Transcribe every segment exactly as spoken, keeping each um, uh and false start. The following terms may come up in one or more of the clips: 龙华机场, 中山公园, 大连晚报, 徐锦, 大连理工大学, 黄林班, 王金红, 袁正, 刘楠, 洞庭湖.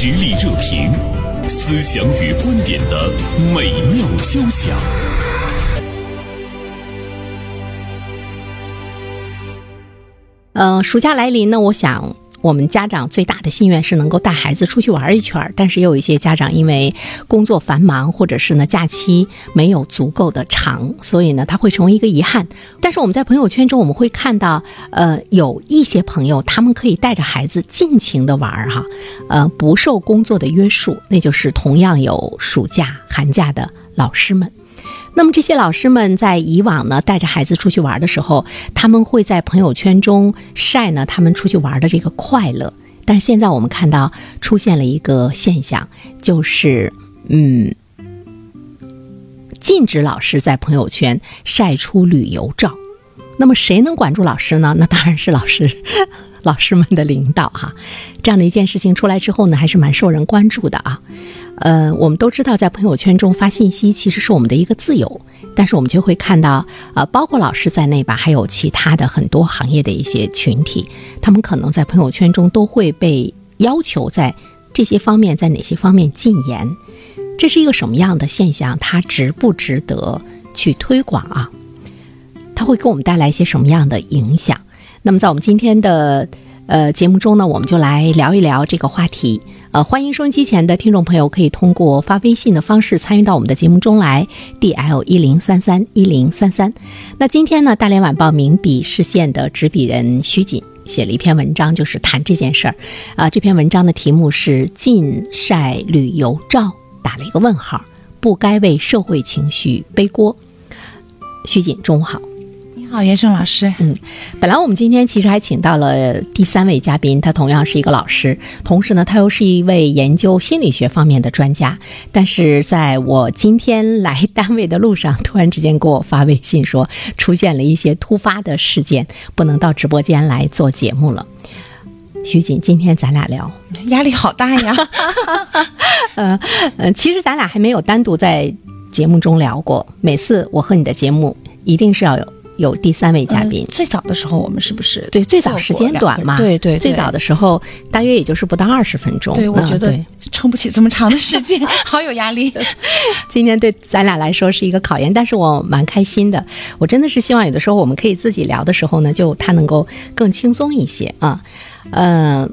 实力热评，思想与观点的美妙交响。呃，暑假来临呢，我想我们家长最大的心愿是能够带孩子出去玩一圈，但是也有一些家长因为工作繁忙，或者是呢假期没有足够的长，所以呢他会成为一个遗憾。但是我们在朋友圈中我们会看到，呃，有一些朋友他们可以带着孩子尽情的玩哈、啊，呃，不受工作的约束，那就是同样有暑假、寒假的老师们。那么这些老师们在以往呢带着孩子出去玩的时候，他们会在朋友圈中晒呢他们出去玩的这个快乐。但是现在我们看到出现了一个现象，就是嗯，禁止老师在朋友圈晒出旅游照。那么谁能管住老师呢？那当然是老师老师们的领导哈、啊。这样的一件事情出来之后呢，还是蛮受人关注的啊。呃，我们都知道在朋友圈中发信息其实是我们的一个自由，但是我们就会看到呃，包括老师在内吧，还有其他的很多行业的一些群体，他们可能在朋友圈中都会被要求在这些方面在哪些方面禁言。这是一个什么样的现象？它值不值得去推广啊？它会给我们带来一些什么样的影响？那么在我们今天的呃节目中呢，我们就来聊一聊这个话题。呃，欢迎收音机前的听众朋友可以通过发微信的方式参与到我们的节目中来 D L 一零三三 一零三三。那今天呢，大连晚报名笔视线的执笔人徐锦写了一篇文章，就是谈这件事儿。啊、呃，这篇文章的题目是禁晒旅游照，打了一个问号，不该为社会情绪背锅。徐锦，中午好。好，袁正老师。嗯，本来我们今天其实还请到了第三位嘉宾，他同样是一个老师，同时呢，他又是一位研究心理学方面的专家。但是在我今天来单位的路上，突然之间给我发微信说，出现了一些突发的事件，不能到直播间来做节目了。徐锦，今天咱俩聊，压力好大呀。呃呃，其实咱俩还没有单独在节目中聊过。每次我和你的节目，一定是要有。有第三位嘉宾、嗯、最早的时候我们是不是对最早时间短嘛？对 对, 对最早的时候大约也就是不到二十分钟。对，我觉得撑不起这么长的时间。好有压力。今天对咱俩来说是一个考验，但是我蛮开心的。我真的是希望有的时候我们可以自己聊的时候呢，就它能够更轻松一些啊。嗯、呃，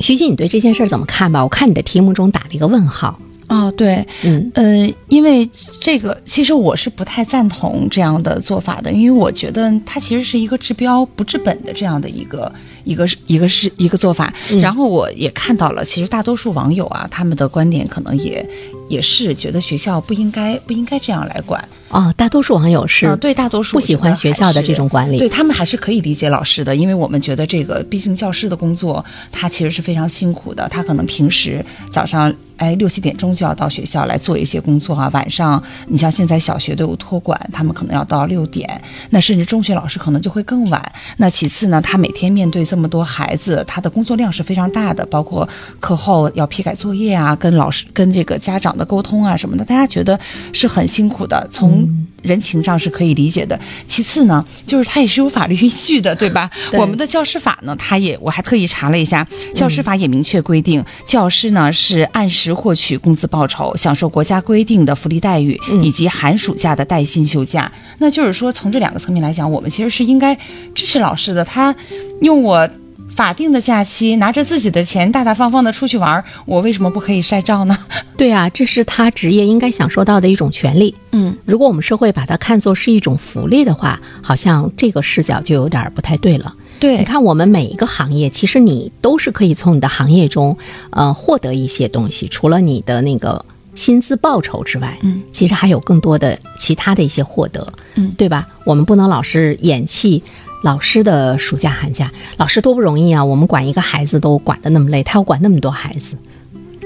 徐锦，你对这件事怎么看吧？我看你的题目中打了一个问号。哦，对，嗯，呃，因为这个，其实我是不太赞同这样的做法的，因为我觉得它其实是一个治标不治本的这样的一个一个一个是一个做法、嗯。然后我也看到了，其实大多数网友啊，他们的观点可能也也是觉得学校不应该不应该这样来管。哦，大多数网友是、呃、对大多数不喜欢学校的这种管理，对他们还是可以理解老师的，因为我们觉得这个，毕竟教师的工作他其实是非常辛苦的，他可能平时早上。哎，六七点钟就要到学校来做一些工作啊。晚上，你像现在小学都有托管，他们可能要到六点，那甚至中学老师可能就会更晚。那其次呢，他每天面对这么多孩子，他的工作量是非常大的，包括课后要批改作业啊，跟老师、跟这个家长的沟通啊什么的，大家觉得是很辛苦的。从人情上是可以理解的。其次呢，就是它也是有法律依据的，对吧？对，我们的教师法呢，它也我还特意查了一下，教师法也明确规定，嗯、教师呢是按时获取工资报酬，享受国家规定的福利待遇，以及寒暑假的带薪休假、嗯、那就是说从这两个层面来讲，我们其实是应该支持老师的。他用我法定的假期拿着自己的钱大大方方的出去玩，我为什么不可以晒照呢？对啊，这是他职业应该享受到的一种权利。嗯，如果我们社会把它看作是一种福利的话，好像这个视角就有点不太对了。对，你看我们每一个行业，其实你都是可以从你的行业中，呃，获得一些东西。除了你的那个薪资报酬之外，嗯，其实还有更多的其他的一些获得，嗯，对吧？我们不能老是掩弃老师的暑假寒假，老师多不容易啊！我们管一个孩子都管得那么累，他要管那么多孩子。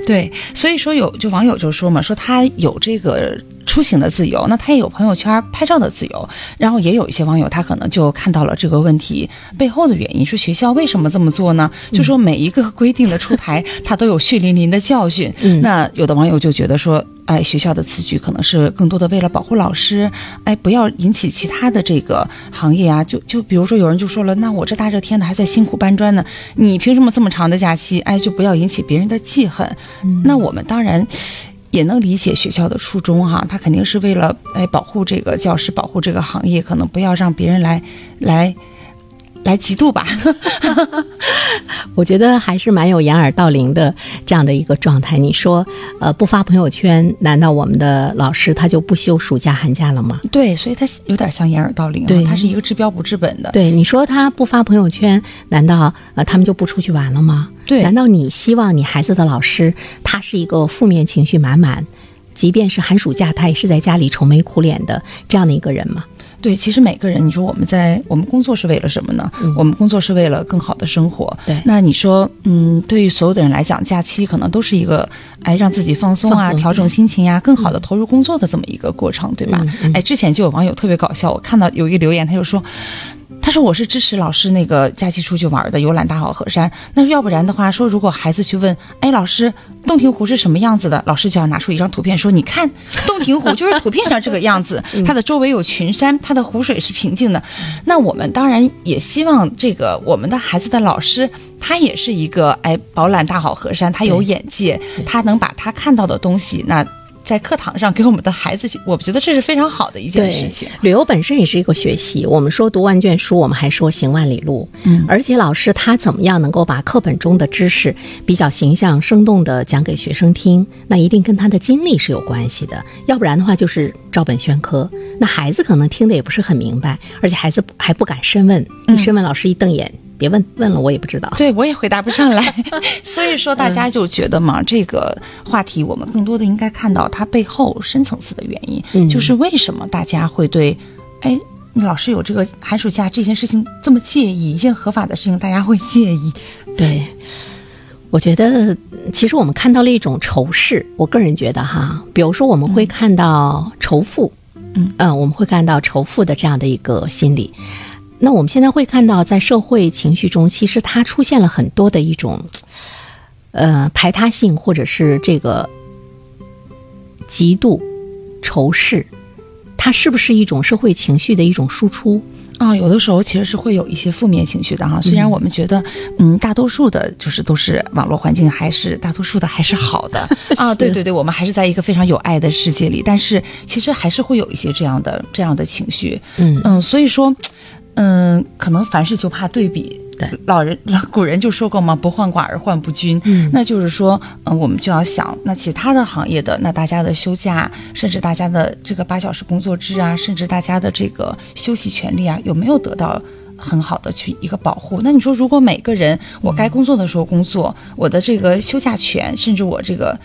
对，所以说有就网友就说嘛，说他有这个出行的自由，那他也有朋友圈拍照的自由。然后也有一些网友他可能就看到了这个问题背后的原因，说学校为什么这么做呢？就说每一个规定的出台他都有血淋淋的教训、嗯、那有的网友就觉得说哎，学校的此举可能是更多的为了保护老师，哎，不要引起其他的这个行业啊，就就比如说有人就说了，那我这大热天的还在辛苦搬砖呢，你凭什么这么长的假期？哎，就不要引起别人的记恨、嗯、那我们当然也能理解学校的初衷哈，他肯定是为了哎保护这个教师，保护这个行业，可能不要让别人来来来嫉妒吧。我觉得还是蛮有掩耳盗铃的这样的一个状态。你说呃，不发朋友圈，难道我们的老师他就不休暑假寒假了吗？对，所以他有点像掩耳盗铃、啊、对，他是一个治标不治本的。对，你说他不发朋友圈，难道呃他们就不出去玩了吗？对，难道你希望你孩子的老师他是一个负面情绪满满，即便是寒暑假他也是在家里愁眉苦脸的这样的一个人吗？对，其实每个人，你说我们在我们工作是为了什么呢、嗯、我们工作是为了更好的生活。对，那你说嗯，对于所有的人来讲，假期可能都是一个哎让自己放松啊，放松调整心情啊，更好的投入工作的这么一个过程，对吧、嗯嗯、哎，之前就有网友特别搞笑，我看到有一个留言，他就说他说我是支持老师那个假期出去玩的，游览大好河山。那要不然的话，说如果孩子去问，哎，老师，洞庭湖是什么样子的？老师就要拿出一张图片说，你看，洞庭湖就是图片上这个样子，它的周围有群山，它的湖水是平静的。那我们当然也希望这个我们的孩子的老师，他也是一个哎饱览大好河山，他有眼界，他能把他看到的东西那。在课堂上给我们的孩子，我觉得这是非常好的一件事情。旅游本身也是一个学习，我们说读万卷书，我们还说行万里路。嗯，而且老师他怎么样能够把课本中的知识比较形象生动的讲给学生听，那一定跟他的经历是有关系的，要不然的话就是照本宣科，那孩子可能听得也不是很明白，而且孩子还不敢深问，一深问老师一瞪眼、嗯别问问了我也不知道，对我也回答不上来。所以说大家就觉得嘛、嗯、这个话题我们更多的应该看到它背后深层次的原因、嗯、就是为什么大家会对哎老师有这个寒暑假这件事情这么介意，一件合法的事情大家会介意。对，我觉得其实我们看到了一种仇视，我个人觉得哈，比如说我们会看到仇富，嗯嗯，我们会看到仇富的这样的一个心理。那我们现在会看到，在社会情绪中，其实它出现了很多的一种，呃，排他性或者是这个嫉妒、仇视，它是不是一种社会情绪的一种输出？啊、哦，有的时候其实是会有一些负面情绪的哈。虽然我们觉得，嗯，大多数的就是都是网络环境，还是大多数的还是好的啊。对对对，我们还是在一个非常有爱的世界里，但是其实还是会有一些这样的这样的情绪。嗯嗯，所以说。嗯，可能凡事就怕对比。对，老人老古人就说过嘛，不患寡而患不均。嗯，那就是说，嗯、呃，我们就要想，那其他的行业的，那大家的休假，甚至大家的这个八小时工作制啊，甚至大家的这个休息权利啊，有没有得到很好的去一个保护？那你说，如果每个人我该工作的时候工作，嗯、我的这个休假权，甚至我这个。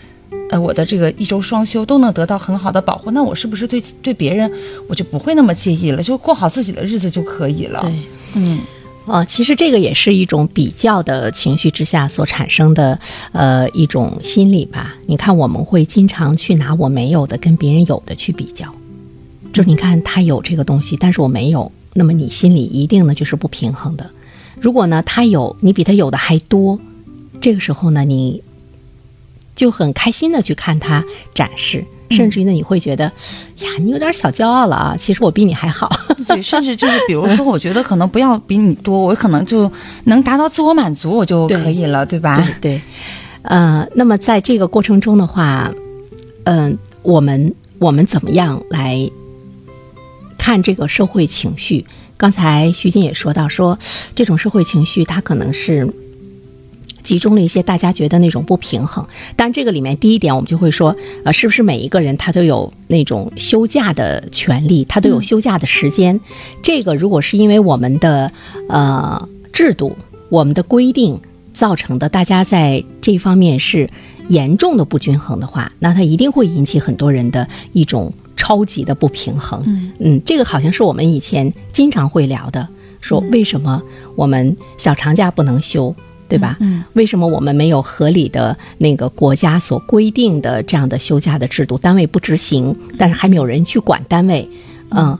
呃，我的这个一周双休都能得到很好的保护，那我是不是对对别人我就不会那么介意了，就过好自己的日子就可以了？对，嗯，呃，其实这个也是一种比较的情绪之下所产生的呃一种心理吧。你看，我们会经常去拿我没有的跟别人有的去比较，就是你看他有这个东西，但是我没有，那么你心里一定呢就是不平衡的。如果呢他有，你比他有的还多，这个时候呢你。就很开心的去看他展示，甚至于呢，你会觉得、嗯，呀，你有点小骄傲了啊！其实我比你还好。对，甚至就是比如说，我觉得可能不要比你多，我可能就能达到自我满足，我就可以了， 对, 对吧？对, 对，呃，那么在这个过程中的话，嗯、呃，我们我们怎么样来看这个社会情绪？刚才徐静也说到说，说这种社会情绪，它可能是。集中了一些大家觉得那种不平衡，但这个里面第一点我们就会说，呃，是不是每一个人他都有那种休假的权利，他都有休假的时间、嗯、这个如果是因为我们的呃制度我们的规定造成的，大家在这方面是严重的不均衡的话，那它一定会引起很多人的一种超级的不平衡。 嗯, 嗯，这个好像是我们以前经常会聊的，说为什么我们小长假不能休，对吧？嗯，为什么我们没有合理的那个国家所规定的这样的休假的制度？单位不执行，但是还没有人去管单位，嗯。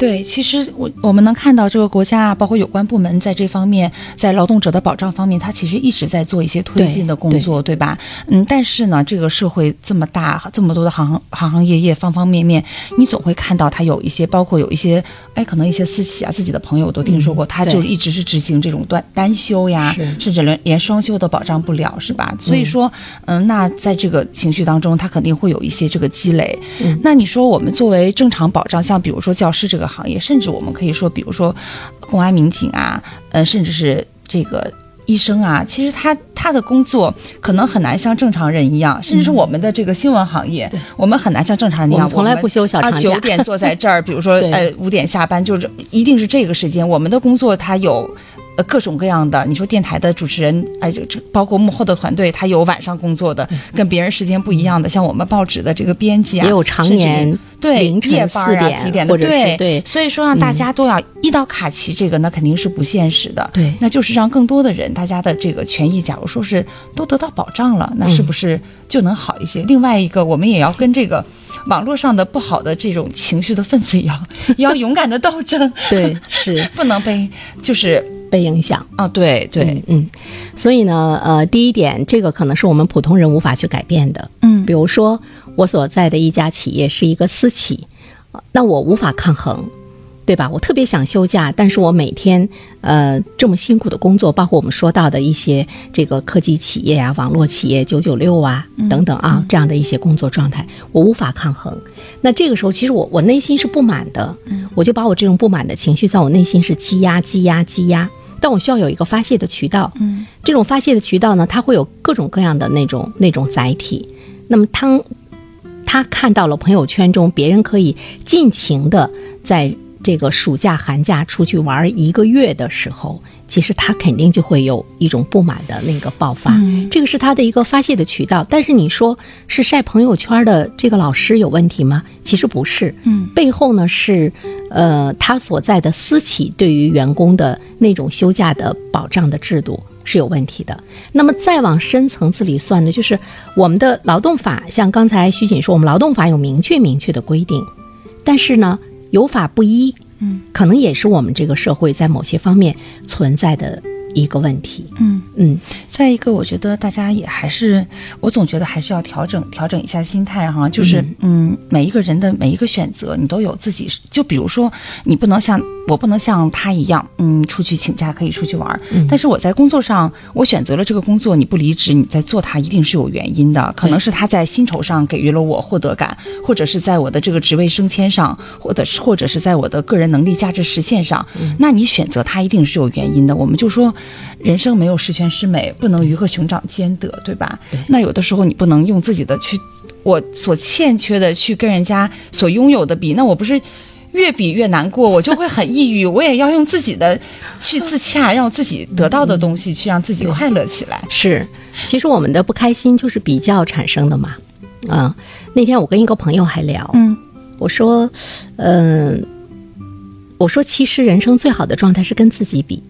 对，其实我我们能看到这个国家包括有关部门在这方面，在劳动者的保障方面，它其实一直在做一些推进的工作， 对, 对, 对吧？嗯，但是呢，这个社会这么大，这么多的行行行业业方方面面，你总会看到它有一些，包括有一些，哎，可能一些私企啊，自己的朋友都听说过，他、嗯、就一直是执行这种单单休呀，甚至连连双休都保障不了，是吧？所以说，嗯，嗯那在这个情绪当中，它肯定会有一些这个积累。嗯、那你说我们作为正常保障，像比如说教师这个行业，甚至我们可以说，比如说公安民警啊，呃，甚至是这个医生啊，其实他他的工作可能很难像正常人一样，甚至是我们的这个新闻行业，嗯、我们很难像正常人一样，我们从来不休小长假，九、啊、点坐在这儿，比如说呃五点下班，就是一定是这个时间。我们的工作它有。呃，各种各样的，你说电台的主持人，哎，这这包括幕后的团队，他有晚上工作的，跟别人时间不一样的，像我们报纸的这个编辑啊，也有常年对凌晨四点、啊、几点的，对对，所以说让大家都要一刀卡齐，这个那肯定是不现实的，对，那就是让更多的人，大家的这个权益，假如说是都得到保障了，那是不是就能好一些？嗯、另外一个，我们也要跟这个。网络上的不好的这种情绪的分子也要也要勇敢的斗争，对，是不能被就是被影响啊、哦，对对，嗯，所以呢，呃，第一点，这个可能是我们普通人无法去改变的，嗯，比如说我所在的一家企业是一个私企，那我无法抗衡。对吧？我特别想休假，但是我每天呃这么辛苦的工作，包括我们说到的一些这个科技企业啊、网络企业、九九六啊等等啊、嗯、这样的一些工作状态，我无法抗衡。那这个时候，其实我我内心是不满的，我就把我这种不满的情绪在我内心是积压、积压、积压。但我需要有一个发泄的渠道，嗯，这种发泄的渠道呢，它会有各种各样的那种那种载体。那么他他看到了朋友圈中别人可以尽情的在。这个暑假寒假出去玩一个月的时候，其实他肯定就会有一种不满的那个爆发、嗯、这个是他的一个发泄的渠道。但是你说是晒朋友圈的这个老师有问题吗？其实不是、嗯、背后呢是呃，他所在的私企对于员工的那种休假的保障的制度是有问题的。那么再往深层次里算呢，就是我们的劳动法，像刚才徐瑾说，我们劳动法有明确明确的规定，但是呢有法不依，嗯，可能也是我们这个社会在某些方面存在的一个问题，嗯嗯。再一个，我觉得大家也还是，我总觉得还是要调整调整一下心态哈，就是嗯，嗯，每一个人的每一个选择，你都有自己。就比如说，你不能像我不能像他一样，嗯，出去请假可以出去玩、嗯，但是我在工作上，我选择了这个工作，你不离职，你在做它一定是有原因的，可能是他在薪酬上给予了我获得感，或者是在我的这个职位升迁上，或者是或者是在我的个人能力价值实现上，嗯、那你选择它一定是有原因的。我们就说。人生没有十全十美，不能鱼和熊掌兼得，对吧？对，那有的时候你不能用自己的去我所欠缺的去跟人家所拥有的比，那我不是越比越难过，我就会很抑郁。我也要用自己的去自洽，让自己得到的东西去让自己快乐起来。是，其实我们的不开心就是比较产生的嘛。嗯，那天我跟一个朋友还聊，嗯，我说，嗯、呃，我说其实人生最好的状态是跟自己比。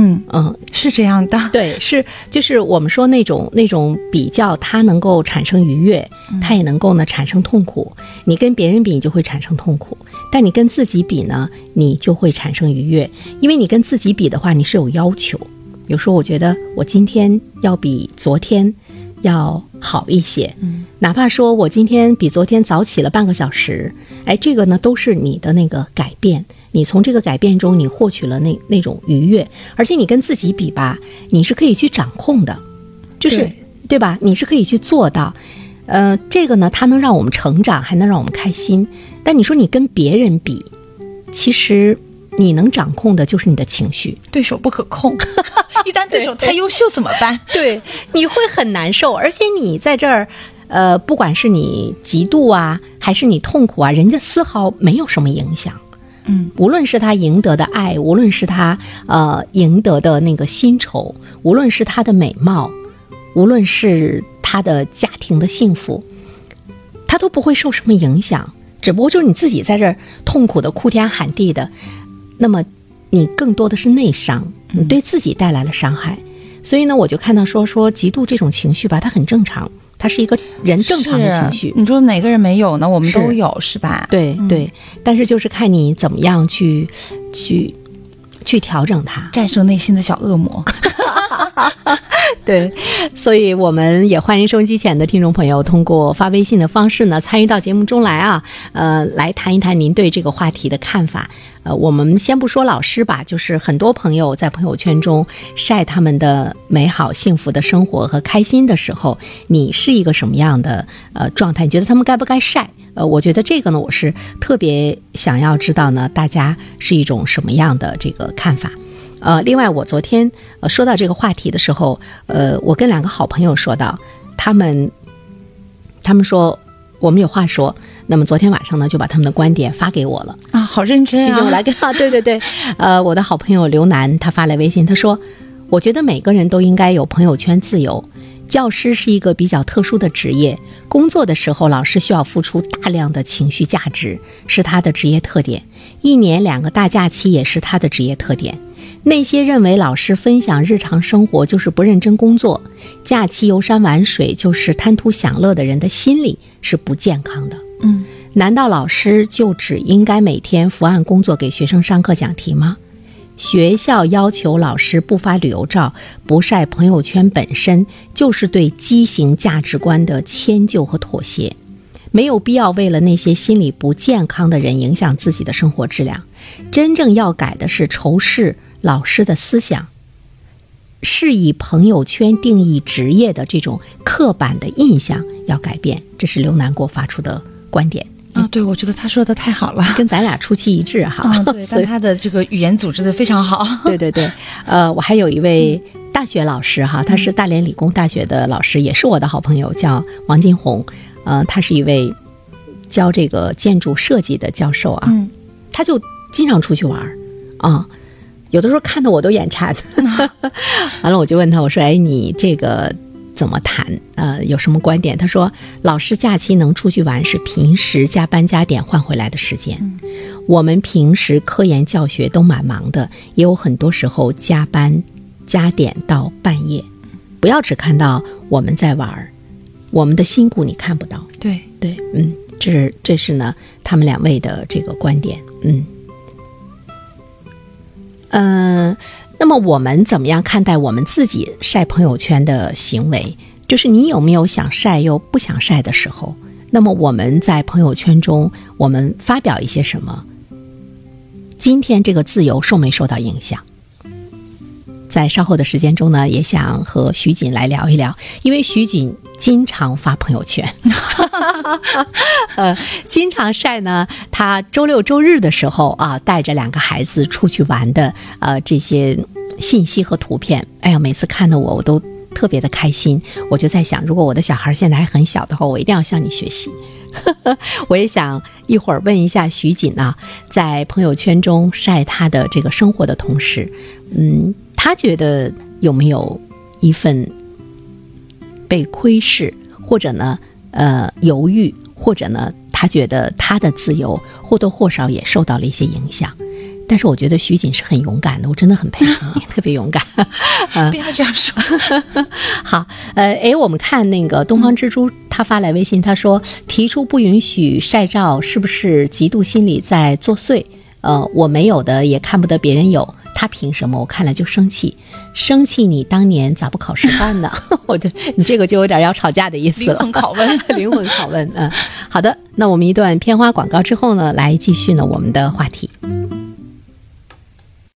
嗯嗯，是这样的，对，是就是我们说那种那种比较，它能够产生愉悦，它也能够呢产生痛苦。你跟别人比，你就会产生痛苦；但你跟自己比呢，你就会产生愉悦，因为你跟自己比的话，你是有要求。比如说，我觉得我今天要比昨天要好一些，嗯，哪怕说我今天比昨天早起了半个小时，哎，这个呢都是你的那个改变。你从这个改变中，你获取了那那种愉悦，而且你跟自己比吧，你是可以去掌控的，就是对，对吧？你是可以去做到，呃，这个呢，它能让我们成长，还能让我们开心。但你说你跟别人比，其实你能掌控的就是你的情绪，对手不可控。一旦对手太优秀怎么办？对，你会很难受，而且你在这儿。呃，不管是你嫉妒啊，还是你痛苦啊，人家丝毫没有什么影响。嗯，无论是他赢得的爱，无论是他呃赢得的那个薪酬，无论是他的美貌，无论是他的家庭的幸福，他都不会受什么影响。只不过就是你自己在这儿痛苦的哭天喊地的，那么你更多的是内伤，你对自己带来了伤害。嗯，所以呢，我就看到说说嫉妒这种情绪吧，它很正常，它是一个人正常的情绪。你说哪个人没有呢？我们都有， 是, 是吧？对对、嗯，但是就是看你怎么样去去去调整它，战胜内心的小恶魔。对，所以我们也欢迎收音机前的听众朋友通过发微信的方式呢参与到节目中来啊，呃，来谈一谈您对这个话题的看法。呃，我们先不说老师吧，就是很多朋友在朋友圈中晒他们的美好、幸福的生活和开心的时候，你是一个什么样的呃状态？你觉得他们该不该晒？呃，我觉得这个呢，我是特别想要知道呢，大家是一种什么样的这个看法。呃，另外，我昨天呃说到这个话题的时候，呃，我跟两个好朋友说到，他们，他们说我们有话说，那么昨天晚上呢，就把他们的观点发给我了啊，好认真啊！谢谢我来跟啊，对对对，呃，我的好朋友刘楠他发来微信，他说，我觉得每个人都应该有朋友圈自由。教师是一个比较特殊的职业，工作的时候老师需要付出大量的情绪价值，是他的职业特点。一年两个大假期也是他的职业特点。那些认为老师分享日常生活就是不认真工作，假期游山玩水就是贪图享乐的人的心理是不健康的。嗯，难道老师就只应该每天伏案工作给学生上课讲题吗？学校要求老师不发旅游照、不晒朋友圈，本身就是对畸形价值观的迁就和妥协，没有必要为了那些心理不健康的人影响自己的生活质量。真正要改的是仇视老师的思想，是以朋友圈定义职业的这种刻板的印象要改变。这是刘南国发出的观点啊、哦，对，我觉得他说的太好了，跟咱俩出奇一致哈。嗯、哦，对，但他的这个语言组织的非常好。对对对，呃，我还有一位大学老师哈，他是大连理工大学的老师，嗯、也是我的好朋友，叫王金红。呃，他是一位教这个建筑设计的教授啊，嗯、他就经常出去玩啊。嗯，有的时候看到我都眼馋，完了我就问他，我说：“哎，你这个怎么谈？呃，有什么观点？”他说：“老师假期能出去玩，是平时加班加点换回来的时间。嗯、我们平时科研教学都蛮忙的，也有很多时候加班加点到半夜。不要只看到我们在玩，我们的辛苦你看不到。对”对对，嗯，这是这是呢，他们两位的这个观点，嗯。嗯、呃，那么我们怎么样看待我们自己晒朋友圈的行为？就是你有没有想晒又不想晒的时候？那么我们在朋友圈中，我们发表一些什么？今天这个自由受没受到影响？在稍后的时间中呢，也想和徐锦来聊一聊，因为徐锦经常发朋友圈，呃，经常晒呢。他周六周日的时候啊，带着两个孩子出去玩的呃这些信息和图片，哎呀，每次看到我我都特别的开心。我就在想，如果我的小孩现在还很小的话，我一定要向你学习。我也想一会儿问一下徐锦啊，在朋友圈中晒他的这个生活的同时，嗯，他觉得有没有一份被窥视，或者呢，呃，犹豫，或者呢，他觉得他的自由或多或少也受到了一些影响。但是我觉得徐锦是很勇敢的，我真的很佩服你，特别勇敢。不要这样说。好，呃，哎，我们看那个东方之珠，他发来微信，他说提出不允许晒照，是不是嫉妒心理在作祟？呃，我没有的也看不得别人有，他凭什么？我看了就生气，生气你当年咋不考师范呢？我对你这个就有点要吵架的意思了。灵魂拷问，灵魂拷问。嗯，好的，那我们一段片花广告之后呢，来继续呢我们的话题。